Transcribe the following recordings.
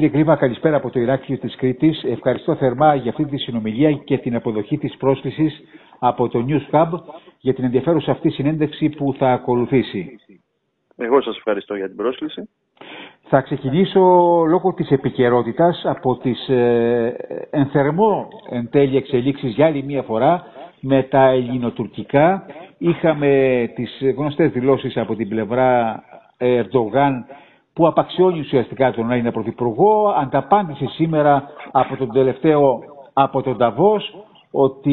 Κύριε Γρίβα, καλησπέρα από το Ηράκλειο της Κρήτης. Ευχαριστώ θερμά για αυτή τη συνομιλία και την αποδοχή της πρόσκλησης από το News Hub για την ενδιαφέρουσα αυτή συνέντευξη που θα ακολουθήσει. Εγώ σας ευχαριστώ για την πρόσκληση. Θα ξεκινήσω λόγω της επικαιρότητας από τις ενθερμό εν τέλει εξελίξεις για άλλη μία φορά με τα ελληνοτουρκικά. Είχαμε τις γνωστές δηλώσεις από την πλευρά Ερντογάν που απαξιώνει ουσιαστικά τον Έλληνα Πρωθυπουργό. Ανταπάντησε σήμερα από τον τελευταίο, από τον Νταβός, ότι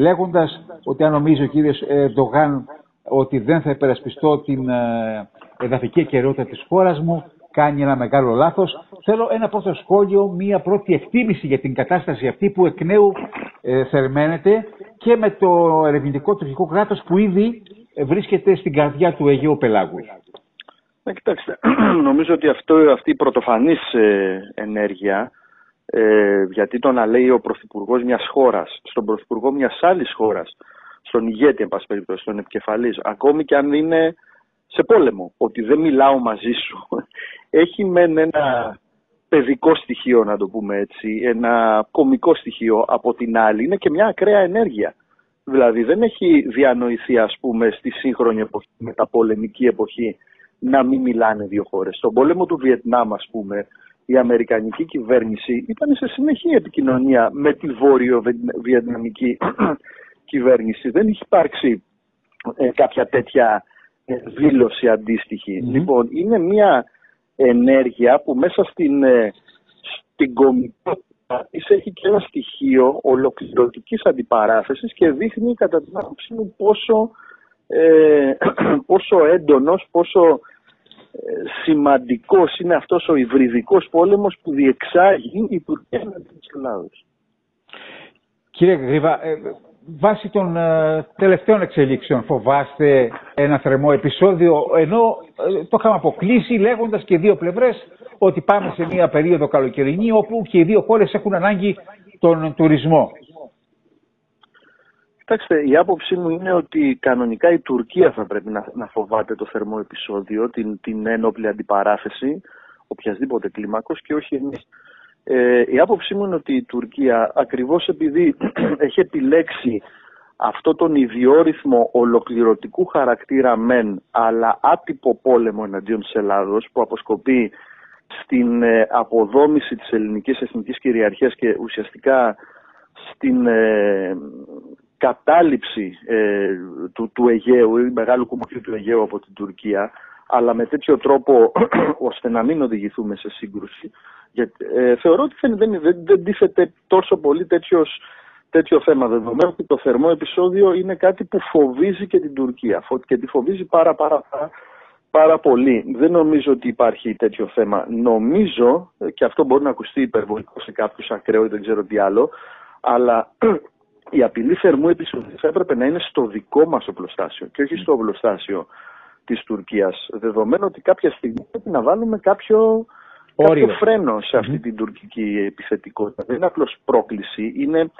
λέγοντας ότι αν νομίζει ο κύριος Ερντογάν ότι δεν θα υπερασπιστώ την εδαφική αικαιρεότητα της χώρας μου, κάνει ένα μεγάλο λάθος. Θέλω ένα πρώτο σχόλιο, μία πρώτη εκτίμηση για την κατάσταση αυτή που εκ νέου θερμαίνεται και με το ερευνητικό τουρκικό κράτος που ήδη βρίσκεται στην καρδιά του Αιγαίου Πελάγου. Κοιτάξτε, νομίζω ότι αυτή η πρωτοφανής ενέργεια, γιατί το να λέει ο πρωθυπουργός μιας χώρας στον πρωθυπουργό μιας άλλης χώρας, στον ηγέτη, εν πάση περιπτώσει, στον επικεφαλής, ακόμη και αν είναι σε πόλεμο, ότι δεν μιλάω μαζί σου, έχει μεν ένα παιδικό στοιχείο, να το πούμε έτσι, ένα κωμικό στοιχείο, από την άλλη είναι και μια ακραία ενέργεια. Δηλαδή δεν έχει διανοηθεί, ας πούμε, στη σύγχρονη εποχή, μεταπολεμική εποχή, να μην μιλάνε δύο χώρες. Στον πόλεμο του Βιετνάμ, ας πούμε, η αμερικανική κυβέρνηση ήταν σε συνεχή επικοινωνία με τη βόρειο-βιετναμική κυβέρνηση. Δεν έχει υπάρξει κάποια τέτοια δήλωση αντίστοιχη. Λοιπόν, είναι μια ενέργεια που μέσα στην κωμικότητα της έχει και ένα στοιχείο ολοκληρωτικής αντιπαράθεσης και δείχνει κατά την άποψή μου πόσο έντονος, πόσο σημαντικός είναι αυτός ο υβριδικός πόλεμος που διεξάγει η Τουρκία εναντίον της Ελλάδος. Κύριε Γρίβα, βάσει των τελευταίων εξελίξεων φοβάστε ένα θερμό επεισόδιο, ενώ το είχαμε αποκλείσει λέγοντας και δύο πλευρές ότι πάμε σε μια περίοδο καλοκαιρινή όπου και οι δύο χώρες έχουν ανάγκη τον τουρισμό? Κοιτάξτε, η άποψή μου είναι ότι κανονικά η Τουρκία θα πρέπει να φοβάται το θερμό επεισόδιο, την ένοπλη αντιπαράθεση, οποιασδήποτε κλίμακος, και όχι εμείς. Η άποψή μου είναι ότι η Τουρκία, ακριβώς επειδή έχει επιλέξει αυτό τον ιδιόρυθμο ολοκληρωτικού χαρακτήρα μεν, αλλά άτυπο πόλεμο εναντίον της Ελλάδος, που αποσκοπεί στην αποδόμηση της ελληνικής εθνικής κυριαρχίας και ουσιαστικά στην κατάληψη του Αιγαίου ή μεγάλου κομμωδιού του Αιγαίου από την Τουρκία, αλλά με τέτοιο τρόπο ώστε να μην οδηγηθούμε σε σύγκρουση. Γιατί, θεωρώ ότι δεν τίθεται τόσο πολύ τέτοιο θέμα, δεδομένου ότι το θερμό επεισόδιο είναι κάτι που φοβίζει και την Τουρκία και τη φοβίζει πάρα πολύ. Δεν νομίζω ότι υπάρχει τέτοιο θέμα. Νομίζω, και αυτό μπορεί να ακουστεί υπερβολικό σε κάποιους, ακραίο ή δεν ξέρω τι άλλο, αλλά η απειλή θερμού επεισοδίου θα έπρεπε να είναι στο δικό μας οπλοστάσιο και όχι στο οπλοστάσιο της Τουρκίας. Δεδομένου ότι κάποια στιγμή πρέπει να βάλουμε κάποιο φρένο σε αυτή την τουρκική επιθετικότητα. Δεν είναι απλώς πρόκληση, είναι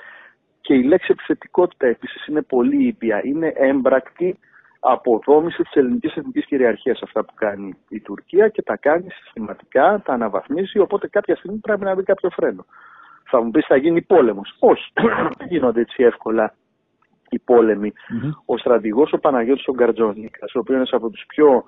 και η λέξη επιθετικότητα επίσης είναι πολύ ήπια. Είναι έμπρακτη αποδόμηση της ελληνικής εθνικής κυριαρχίας αυτά που κάνει η Τουρκία και τα κάνει συστηματικά, τα αναβαθμίζει, οπότε κάποια στιγμή πρέπει να μπει κάποιο φρένο. Θα μου πεις, θα γίνει πόλεμος. Όχι, δεν γίνονται έτσι εύκολα οι πόλεμοι. Ο στρατηγός, ο Παναγιώτης Γκαρτζόνικας, ο οποίος είναι από τους πιο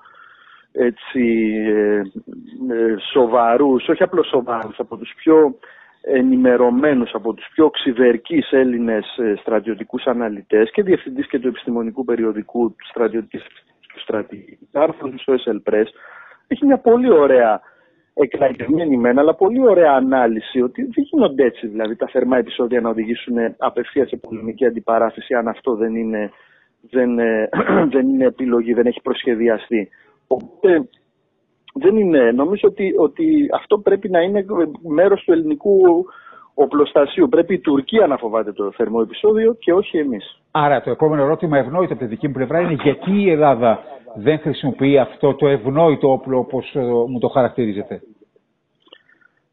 σοβαρούς, όχι απλώς σοβαρούς, από τους πιο ενημερωμένους, από τους πιο ξυβερκείς Έλληνες στρατιωτικούς αναλυτές και διευθυντής και του επιστημονικού περιοδικού του στρατιωτικής στρατηγικής, άρθρο του στο SL Press, έχει μια πολύ ωραία εκλαγευμένη μένα, αλλά πολύ ωραία ανάλυση ότι δεν γίνονται έτσι δηλαδή τα θερμά επεισόδια να οδηγήσουν απευθείας σε πολεμική αντιπαράθεση, αν αυτό δεν είναι επιλογή, δεν έχει προσχεδιαστεί. Οπότε δεν είναι. Νομίζω ότι αυτό πρέπει να είναι μέρος του ελληνικού οπλοστασίου. Πρέπει η Τουρκία να φοβάται το θερμό επεισόδιο και όχι εμείς. Άρα το επόμενο ερώτημα, ευνόητο από τη δική μου πλευρά, είναι γιατί η Ελλάδα δεν χρησιμοποιεί αυτό το ευνόητο όπλο όπως μου το χαρακτηρίζετε?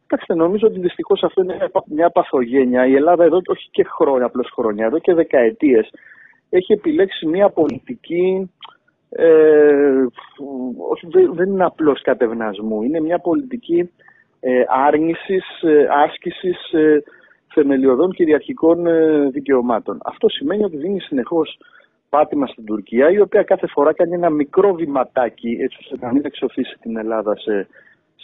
Κοιτάξτε, νομίζω ότι δυστυχώς αυτό είναι μια παθογένεια. Η Ελλάδα εδώ, όχι και χρόνια, απλώς χρόνια, εδώ και δεκαετίες έχει επιλέξει μια πολιτική, όχι, δεν είναι απλώς κατευνασμού, είναι μια πολιτική άρνησης, άσκησης θεμελιωδών κυριαρχικών δικαιωμάτων. Αυτό σημαίνει ότι δίνει συνεχώς πάτημα στην Τουρκία, η οποία κάθε φορά κάνει ένα μικρό βηματάκι, έτσι ώστε να μην εξοφήσει την Ελλάδα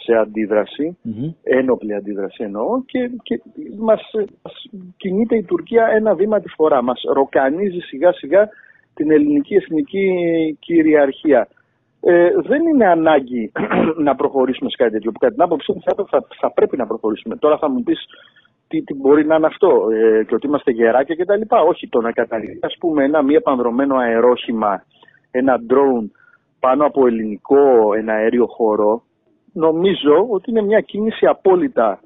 σε αντίδραση, ένοπλη αντίδραση εννοώ, και μας κινείται η Τουρκία ένα βήμα τη φορά. Μας ροκανίζει σιγά σιγά την ελληνική εθνική κυριαρχία. Δεν είναι ανάγκη να προχωρήσουμε σε κάτι τέτοιο, που κατά την άποψή μου θα πρέπει να προχωρήσουμε. Τώρα θα μου πεις τι μπορεί να είναι αυτό, και ότι είμαστε γεράκια κτλ. Όχι, το να καταλήγει, ας πούμε, ένα μη επανδρομένο αερόχημα, ένα ντρόουν πάνω από ελληνικό εναέριο χώρο, νομίζω ότι είναι μια κίνηση απόλυτα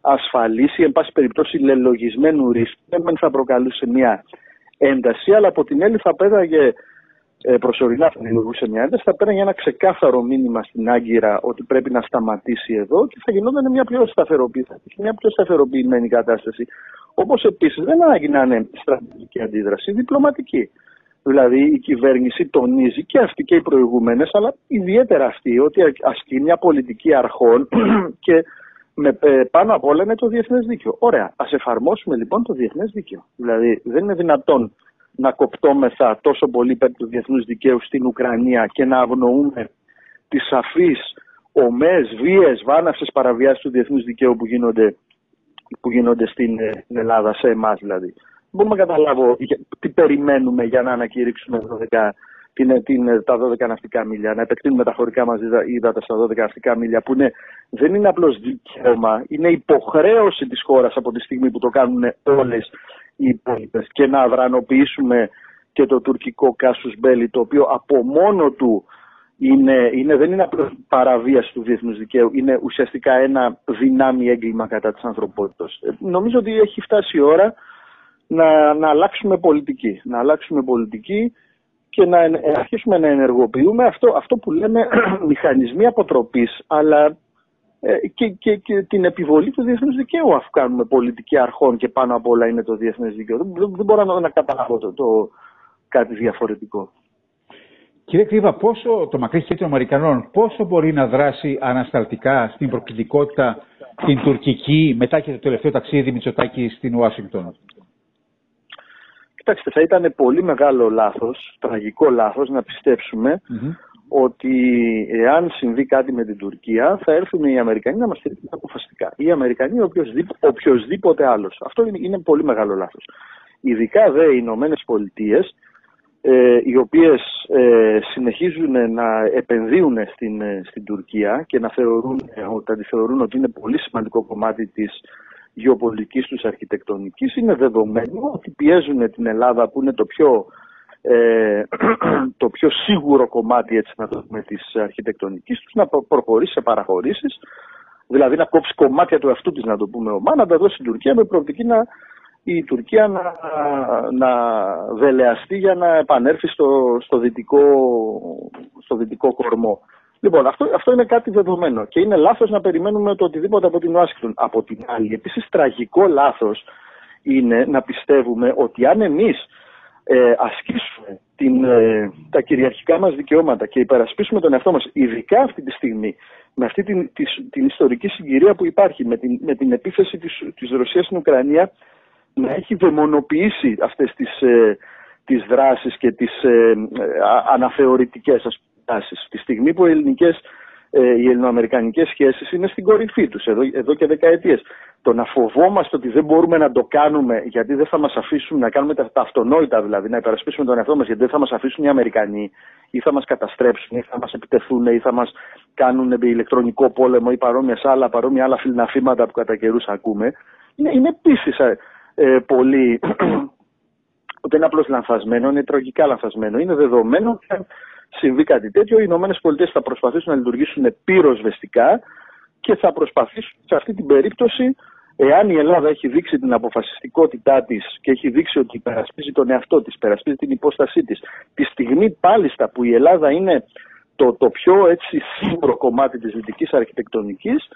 ασφαλής ή εν πάση περιπτώσει λελογισμένου ρίσκου. Δεν θα προκαλούσε μια ένταση, αλλά από την άλλη θα πέταγε προσωρινά, θα δημιουργούσε μια ένταση, θα πέραγε ένα ξεκάθαρο μήνυμα στην Άγκυρα ότι πρέπει να σταματήσει εδώ και θα γινόταν μια πιο σταθεροποιημένη κατάσταση. Όπως επίσης δεν ανάγκη να είναι στρατηγική αντίδραση, διπλωματική. Δηλαδή η κυβέρνηση τονίζει, και αυτή και οι προηγούμενες, αλλά ιδιαίτερα αυτή, ότι ασκεί μια πολιτική αρχών και πάνω απ' όλα είναι το διεθνές δίκαιο. Ωραία, ας εφαρμόσουμε λοιπόν το διεθνές δίκαιο. Δηλαδή δεν είναι δυνατόν να κοπτώμεθα τόσο πολύ υπέρ του διεθνούς δικαίου στην Ουκρανία και να αγνοούμε τις σαφείς ομές, βίες, βάναυσες παραβιάσεις του διεθνούς δικαίου που γίνονται στην Ελλάδα, σε εμάς δηλαδή. Μπορούμε να καταλάβω τι περιμένουμε για να ανακηρύξουμε τα 12 ναυτικά μίλια, να επεκτείνουμε τα χωρικά μας ύδατα στα 12 ναυτικά μίλια, που δεν είναι απλώς δικαίωμα, είναι υποχρέωση της χώρας από τη στιγμή που το κάνουν όλες οι υπόλοιπες, και να αδρανοποιήσουμε και το τουρκικό κάσους μπέλι, το οποίο από μόνο του δεν είναι απλώς παραβίαση του διεθνούς δικαίου, είναι ουσιαστικά ένα δυνάμει έγκλημα κατά της ανθρωπότητας. Νομίζω ότι έχει φτάσει η ώρα να αλλάξουμε πολιτική. Να αλλάξουμε πολιτική και να αρχίσουμε να ενεργοποιούμε αυτό που λέμε μηχανισμοί αποτροπής, αλλά και την επιβολή του διεθνούς δικαίου, αφού κάνουμε πολιτική αρχών και πάνω απ' όλα είναι το διεθνές δίκαιο. Δεν μπορώ να καταλάβω το κάτι διαφορετικό. Κύριε Γρίβα, πόσο το μακρύ χέρι των Αμερικανών, πόσο μπορεί να δράσει ανασταλτικά στην προκλητικότητα την τουρκική μετά και το τελευταίο ταξίδι Μητσοτάκη στην Ουάσιγκτον? Κοιτάξτε, θα ήταν πολύ μεγάλο λάθος, τραγικό λάθος, να πιστέψουμε ότι εάν συμβεί κάτι με την Τουρκία, θα έρθουν οι Αμερικανοί να μας στηρίξουν αποφασιστικά. Οι Αμερικανοί, οποιοσδήποτε άλλος. Αυτό είναι πολύ μεγάλο λάθος. Ειδικά δε οι Ηνωμένες Πολιτείες, οι οποίες συνεχίζουν να επενδύουν στην Τουρκία και να θεωρούν ότι είναι πολύ σημαντικό κομμάτι της γεωπολιτικής τους αρχιτεκτονικής, είναι δεδομένο ότι πιέζουν την Ελλάδα, που είναι το πιο σίγουρο κομμάτι, έτσι να το πούμε, της αρχιτεκτονικής τους, να προχωρήσει σε παραχωρήσεις, δηλαδή να κόψει κομμάτια του εαυτού της, να το πούμε ομά, να τα δώσει στην Τουρκία με προοπτική η Τουρκία να δελεαστεί για να επανέλθει στο δυτικό κορμό. Λοιπόν, αυτό είναι κάτι δεδομένο και είναι λάθος να περιμένουμε το οτιδήποτε από την Ουάσιγκτον. Από την άλλη, επίσης τραγικό λάθος είναι να πιστεύουμε ότι αν εμείς ασκήσουμε τα κυριαρχικά μας δικαιώματα και υπερασπίσουμε τον εαυτό μας, ειδικά αυτή τη στιγμή, με αυτή την ιστορική συγκυρία που υπάρχει, με την επίθεση της Ρωσίας στην Ουκρανία, να έχει δαιμονοποιήσει αυτές τις δράσεις και τις αναθεωρητικές ας πούμε. Τη στιγμή που οι ελληνοαμερικανικές σχέσεις είναι στην κορυφή τους εδώ και δεκαετίες. Το να φοβόμαστε ότι δεν μπορούμε να το κάνουμε, γιατί δεν θα μας αφήσουν να κάνουμε τα αυτονόητα, δηλαδή να υπερασπίσουμε τον εαυτό μας, γιατί δεν θα μας αφήσουν οι Αμερικανοί, ή θα μας καταστρέψουν, ή θα μας επιτεθούν, ή θα μας κάνουν ηλεκτρονικό πόλεμο ή παρόμοια άλλα φιλανθήματα που κατά καιρούς ακούμε, είναι επίσης πολύ, δεν είναι απλώς λανθασμένο, είναι τραγικά λανθασμένο. Είναι δεδομένο ότι συμβεί κάτι τέτοιο, οι Ηνωμένες Πολιτείες θα προσπαθήσουν να λειτουργήσουν πυροσβεστικά και θα προσπαθήσουν σε αυτή την περίπτωση, εάν η Ελλάδα έχει δείξει την αποφασιστικότητά της και έχει δείξει ότι υπερασπίζει τον εαυτό της, υπερασπίζει την υπόστασή της, τη στιγμή πάλιστα που η Ελλάδα είναι το πιο έτσι σίγουρο κομμάτι της δυτικής αρχιτεκτονικής,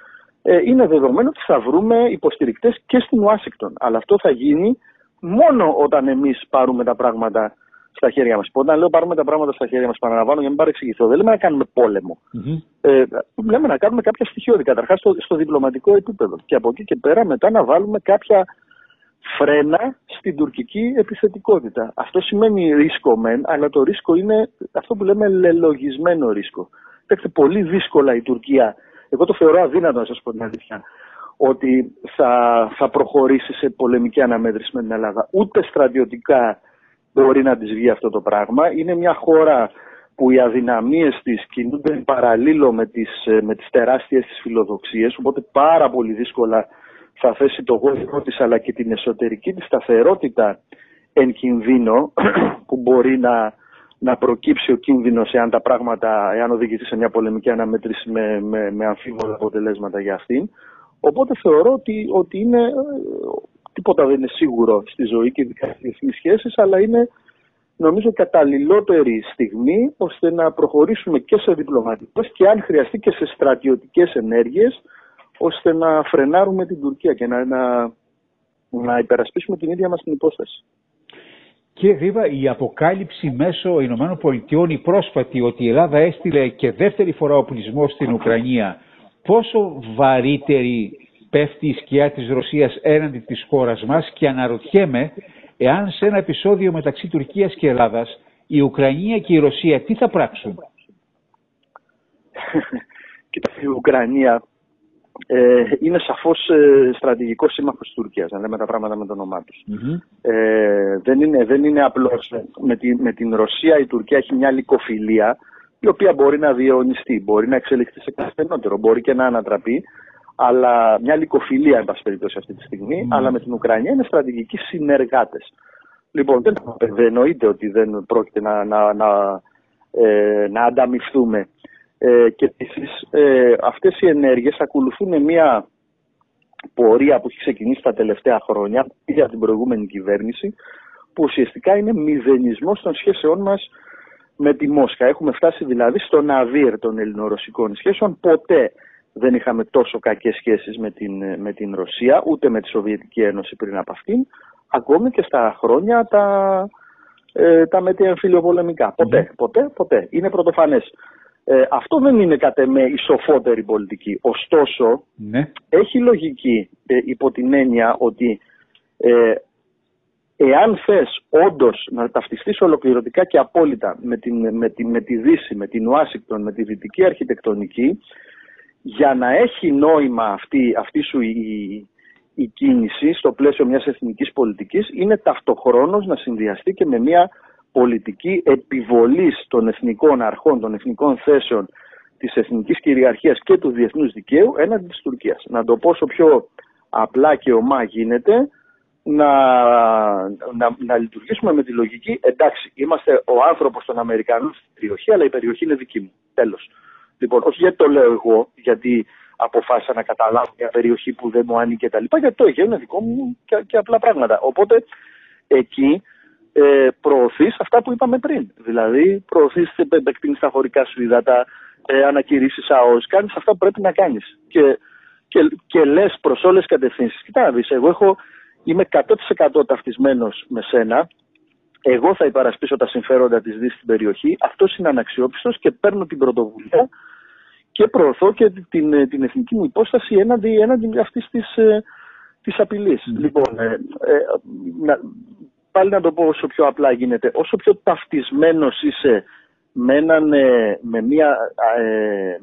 είναι δεδομένο ότι θα βρούμε υποστηρικτές και στην Ουάσιγκτον. Αλλά αυτό θα γίνει μόνο όταν εμείς πάρουμε τα πράγματα στα χέρια μας. Όταν λέω πάρουμε τα πράγματα στα χέρια μας, παραλαμβάνω για να μην παρεξηγηθώ, δεν λέμε να κάνουμε πόλεμο. Λέμε να κάνουμε κάποια στοιχειώδη, καταρχάς στο διπλωματικό επίπεδο. Και από εκεί και πέρα μετά να βάλουμε κάποια φρένα στην τουρκική επιθετικότητα. Αυτό σημαίνει ρίσκο μεν, αλλά το ρίσκο είναι αυτό που λέμε λελογισμένο ρίσκο. Κοιτάξτε, πολύ δύσκολα η Τουρκία, εγώ το θεωρώ αδύνατο να σας πω την αλήθεια, ότι θα προχωρήσει σε πολεμική αναμέτρηση με την Ελλάδα. Ούτε στρατιωτικά μπορεί να της βγει αυτό το πράγμα. Είναι μια χώρα που οι αδυναμίες της κινούνται παραλίλω με τις τεράστιες της φιλοδοξίες, οπότε πάρα πολύ δύσκολα θα θέσει το γόνιμο της αλλά και την εσωτερική της σταθερότητα εν κινδύνο, που μπορεί να προκύψει ο κίνδυνος εάν οδηγηθεί σε μια πολεμική αναμέτρηση με αμφίβολα αποτελέσματα για αυτήν. Οπότε θεωρώ ότι είναι, τίποτα δεν είναι σίγουρο στη ζωή και στις σχέσεις, αλλά είναι νομίζω καταλληλότερη στιγμή ώστε να προχωρήσουμε και σε διπλωματικές και αν χρειαστεί και σε στρατιωτικές ενέργειες, ώστε να φρενάρουμε την Τουρκία και να υπερασπίσουμε την ίδια μας την υπόσταση. Κύριε Γρίβα, η αποκάλυψη μέσω ΗΠΑ, η πρόσφατη, ότι η Ελλάδα έστειλε και δεύτερη φορά οπλισμό στην Ουκρανία, πόσο βαρύτερη πέφτει η σκιά της Ρωσίας έναντι της χώρας μας, και αναρωτιέμαι εάν σε ένα επεισόδιο μεταξύ Τουρκίας και Ελλάδας η Ουκρανία και η Ρωσία τι θα πράξουν? Κοιτάξτε, η Ουκρανία είναι σαφώς στρατηγικός σύμμαχος της Τουρκίας, να λέμε τα πράγματα με το όνομά τους. Δεν είναι απλώς με την Ρωσία. Η Τουρκία έχει μια λυκοφιλία η οποία μπορεί να διαιωνιστεί, μπορεί να εξελιχθεί σε καθενότερο, μπορεί και να ανατραπεί, αλλά μια λυκοφιλία εν πάση περιπτώσει αυτή τη στιγμή, αλλά με την Ουκρανία είναι στρατηγικοί συνεργάτες. Λοιπόν, δεν εννοείται ότι δεν πρόκειται να ανταμυφθούμε. Και επίσης αυτές οι ενέργειες ακολουθούν μια πορεία που έχει ξεκινήσει τα τελευταία χρόνια για την προηγούμενη κυβέρνηση, που ουσιαστικά είναι μηδενισμός των σχέσεών μας με τη Μόσχα. Έχουμε φτάσει δηλαδή στον αβύρ των ελληνορωσικών σχέσεων. Ποτέ δεν είχαμε τόσο κακές σχέσεις με την Ρωσία, ούτε με τη Σοβιετική Ένωση πριν από αυτήν, ακόμη και στα χρόνια τα μετεαμφιλιοπολεμικά. Ποτέ. Είναι πρωτοφανές. Αυτό δεν είναι κατ' εμέ η σοφότερη πολιτική. Ωστόσο, έχει λογική υπό την έννοια ότι εάν θες όντως να ταυτιστείς ολοκληρωτικά και απόλυτα με τη Δύση, με την Ουάσιγκτον, με τη δυτική αρχιτεκτονική, για να έχει νόημα αυτή σου η κίνηση στο πλαίσιο μιας εθνικής πολιτικής, είναι ταυτοχρόνως να συνδυαστεί και με μια πολιτική επιβολής των εθνικών αρχών, των εθνικών θέσεων, της εθνικής κυριαρχίας και του διεθνούς δικαίου έναντι της Τουρκίας. Να το πω όσο πιο απλά και ομά γίνεται, να λειτουργήσουμε με τη λογική, εντάξει, είμαστε ο άνθρωπος των Αμερικανών στην περιοχή, αλλά η περιοχή είναι δική μου. Τέλος. Λοιπόν, όχι γιατί το λέω εγώ, γιατί αποφάσισα να καταλάβω μια περιοχή που δεν μου ανήκει κτλ. Γιατί το Αιγαίο είναι δικό μου και απλά πράγματα. Οπότε εκεί προωθείς αυτά που είπαμε πριν. Δηλαδή, προωθείς, επεκτείνεις τα χωρικά σου ύδατα, ανακηρύσσεις ΑΟΣ, κάνεις αυτά που πρέπει να κάνεις. Και λες προς όλες τις κατευθύνσεις. Κοιτάξτε, εγώ είμαι 100% ταυτισμένος με σένα. Εγώ θα υπερασπίσω τα συμφέροντα της Δύσης στην περιοχή. Αυτός είναι αναξιόπιστος και παίρνω την πρωτοβουλία και προωθώ και την εθνική μου υπόσταση έναντι αυτής της απειλής. Λοιπόν, πάλι να το πω όσο πιο απλά γίνεται. Όσο πιο ταυτισμένος είσαι με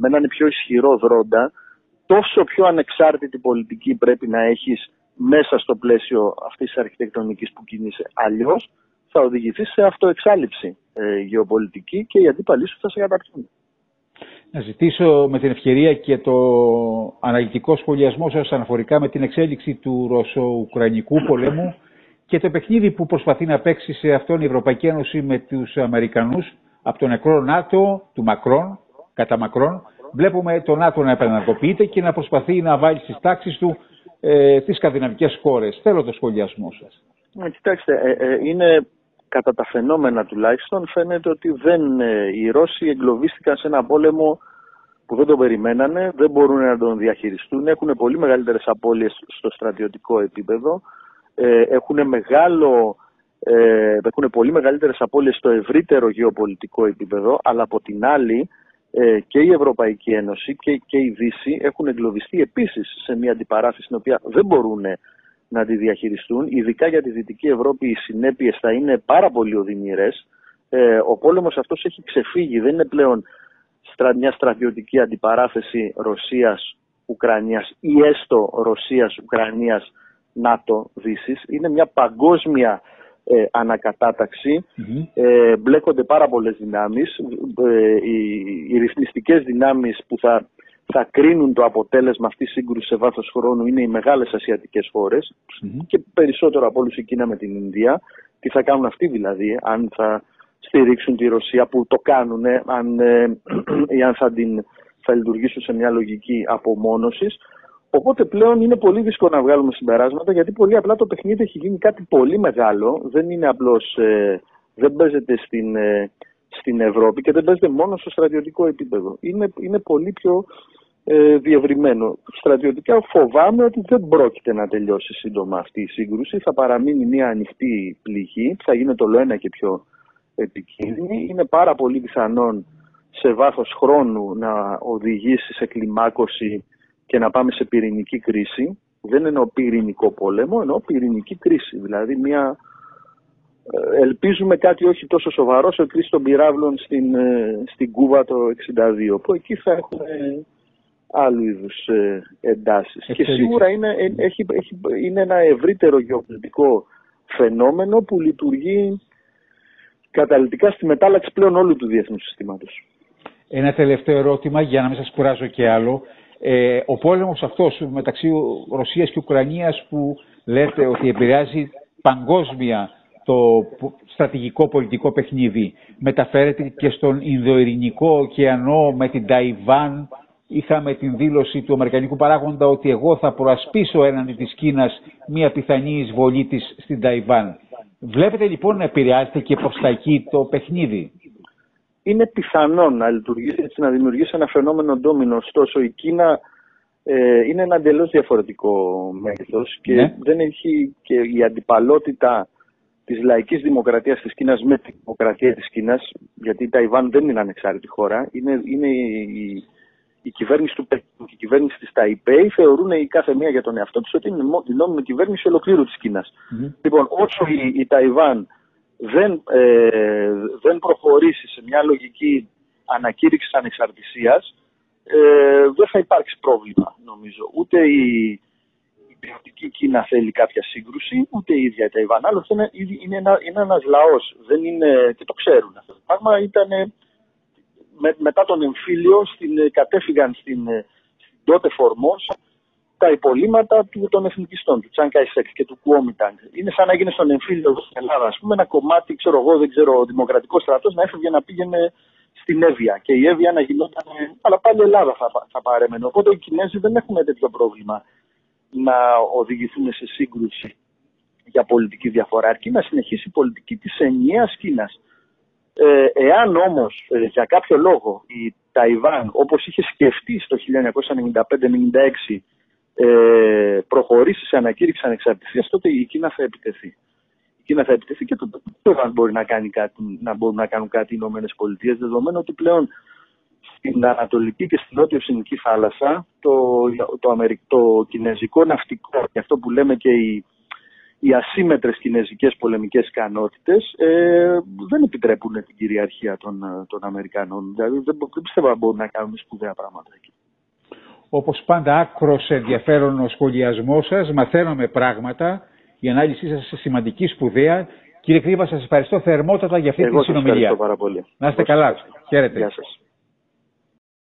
έναν πιο ισχυρό δρόντα, τόσο πιο ανεξάρτητη πολιτική πρέπει να έχεις μέσα στο πλαίσιο αυτής της αρχιτεκτονικής που κινείσαι. Αλλιώς θα οδηγηθείς σε αυτοεξάλληψη γεωπολιτική και οι αντίπαλοι σου θα σε καταρκούν. Να ζητήσω με την ευκαιρία και το αναλυτικό σχολιασμό σας αναφορικά με την εξέλιξη του ρωσο-ουκρανικού πολέμου και το παιχνίδι που προσπαθεί να παίξει σε αυτόν η Ευρωπαϊκή Ένωση με τους Αμερικανούς. Από τον νεκρό ΝΑΤΟ του Μακρόν, κατά Μακρόν, βλέπουμε τον ΝΑΤΟ να επαναρκοποιείται και να προσπαθεί να βάλει στις τάξεις του τις σκανδιναβικές χώρες. Θέλω το σχολιασμό σας. Κοιτάξτε, είναι κατά τα φαινόμενα τουλάχιστον, φαίνεται ότι οι Ρώσοι εγκλωβίστηκαν σε ένα πόλεμο που δεν τον περιμένανε, δεν μπορούν να τον διαχειριστούν, έχουν πολύ μεγαλύτερες απώλειες στο στρατιωτικό επίπεδο, έχουν μεγάλο έχουν πολύ μεγαλύτερες απώλειες στο ευρύτερο γεωπολιτικό επίπεδο, αλλά από την άλλη και η Ευρωπαϊκή Ένωση και η Δύση έχουν εγκλωβιστεί επίσης σε μια αντιπαράθεση την οποία δεν μπορούν να τη διαχειριστούν. Ειδικά για τη Δυτική Ευρώπη οι συνέπειες θα είναι πάρα πολύ οδυνηρές. Ο πόλεμος αυτός έχει ξεφύγει, δεν είναι πλέον μια στρατιωτική αντιπαράθεση Ρωσίας-Ουκρανίας ή έστω Ρωσίας-Ουκρανίας-ΝΑΤΟ-Δύσης. Είναι μια παγκόσμια ανακατάταξη. Μπλέκονται πάρα πολλές δυνάμεις. Οι ρυθμιστικές δυνάμεις που θα κρίνουν το αποτέλεσμα αυτής της σύγκρουσης σε βάθος χρόνου είναι οι μεγάλες ασιατικές χώρες και περισσότερο από όλους η Κίνα με την Ινδία. Τι θα κάνουν αυτοί δηλαδή, αν θα στηρίξουν τη Ρωσία που το κάνουν, αν θα λειτουργήσουν σε μια λογική απομόνωσης. Οπότε πλέον είναι πολύ δύσκολο να βγάλουμε συμπεράσματα, γιατί πολύ απλά το παιχνίδι έχει γίνει κάτι πολύ μεγάλο. Δεν είναι απλώς, δεν παίζεται στην Ευρώπη και δεν παίζεται μόνο στο στρατιωτικό επίπεδο. Είναι πολύ πιο διευρυμένο. Στρατιωτικά φοβάμαι ότι δεν πρόκειται να τελειώσει σύντομα αυτή η σύγκρουση. Θα παραμείνει μια ανοιχτή πληγή, θα γίνεται όλο ένα και πιο επικίνδυνη. Είναι πάρα πολύ πιθανόν σε βάθος χρόνου να οδηγήσει σε κλιμάκωση και να πάμε σε πυρηνική κρίση. Δεν εννοώ πυρηνικό πόλεμο, εννοώ πυρηνική κρίση. Δηλαδή μια... ελπίζουμε κάτι όχι τόσο σοβαρό σε κρίση των πυράβλων στην Κούβα το 1962, που εκεί θα έχουμε άλλου είδους εντάσεις. Και σίγουρα είναι ένα ευρύτερο γεωπολιτικό φαινόμενο που λειτουργεί καταλυτικά στη μετάλλαξη πλέον όλου του διεθνούς συστήματος. Ένα τελευταίο ερώτημα για να μην σας κουράζω και άλλο. Ο πόλεμος αυτός μεταξύ Ρωσίας και Ουκρανίας που λέτε ότι επηρεάζει παγκόσμια το στρατηγικό πολιτικό παιχνίδι, μεταφέρεται και στον Ινδοειρηνικό ωκεανό με την Ταϊβάν. Είχαμε την δήλωση του Αμερικανικού παράγοντα ότι εγώ θα προασπίσω έναντι της Κίνας μια πιθανή εισβολή της στην Ταϊβάν. Βλέπετε λοιπόν να επηρεάζεται και προς τα εκεί το παιχνίδι. Είναι πιθανό να λειτουργήσει έτσι, να δημιουργήσει ένα φαινόμενο ντόμινο. Ωστόσο, η Κίνα είναι ένα εντελώς διαφορετικό μέγεθος και δεν έχει και η αντιπαλότητα της λαϊκής δημοκρατίας της Κίνας με τη δημοκρατία της Κίνας, γιατί η Ταϊβάν δεν είναι ανεξάρτητη χώρα. Είναι η κυβέρνηση του Πεκίνου και η κυβέρνηση της Ταϊπέη θεωρούν η κάθε μία για τον εαυτό της ότι είναι η νόμιμη κυβέρνηση ολοκλήρου της Κίνας. Λοιπόν, όσο η Ταϊβάν δεν προχωρήσει σε μια λογική ανακήρυξη ανεξαρτησίας, δεν θα υπάρξει πρόβλημα, νομίζω. Ούτε η ποιοτική Κίνα θέλει κάποια σύγκρουση, ούτε η ίδια η Ταϊβάν. Άλλωστε είναι ένας λαός, δεν είναι, και το ξέρουν αυτό το πράγμα. Ήταν μετά τον εμφύλιο, κατέφυγαν στην τότε Φορμόσα τα υπολείμματα των εθνικιστών, του Τσανκάη Σεκ και του Κουόμι Τάν. Είναι σαν να έγινε στον εμφύλιο εδώ στην Ελλάδα, ας πούμε, ένα κομμάτι, ξέρω εγώ, δεν ξέρω, ο δημοκρατικός στρατός να έφευγε να πήγαινε στην Εύβοια και η Εύβοια να γινόταν. Αλλά πάλι η Ελλάδα θα παρέμενε. Οπότε οι Κινέζοι δεν έχουν τέτοιο πρόβλημα να οδηγηθούν σε σύγκρουση για πολιτική διαφορά, αρκεί να συνεχίσει η πολιτική της ενιαίας Κίνας. Εάν όμως για κάποιο λόγο η Ταϊβάν, όπως είχε σκεφτεί στο 1995-96, προχωρήσει σε ανακήρυξη ανεξαρτησίας, τότε η Κίνα θα επιτεθεί. Η Κίνα θα επιτεθεί και το Ταϊβάν μπορεί να κάνει κάτι, να μπορούν να κάνουν κάτι οι Ηνωμένες Πολιτείες, δεδομένου ότι πλέον στην Ανατολική και στην Νότιο Ειρηνική θάλασσα το κινέζικο ναυτικό και αυτό που λέμε και οι ασύμμετρες κινέζικες πολεμικές ικανότητες δεν επιτρέπουν την κυριαρχία των Αμερικανών. Δηλαδή δεν πιστεύω να μπορούν να κάνουν σπουδαία πράγματα εκεί. Όπως πάντα, άκρος ενδιαφέρον ο σχολιασμός σας. Μαθαίνομαι πράγματα. Η ανάλυση σας είναι σημαντική, σπουδαία. Κύριε Γρίβα, σας ευχαριστώ θερμότατα για αυτή τη συνομιλία. Ευχαριστώ πάρα πολύ. Να είστε καλά. Χαίρετε. Γεια σας.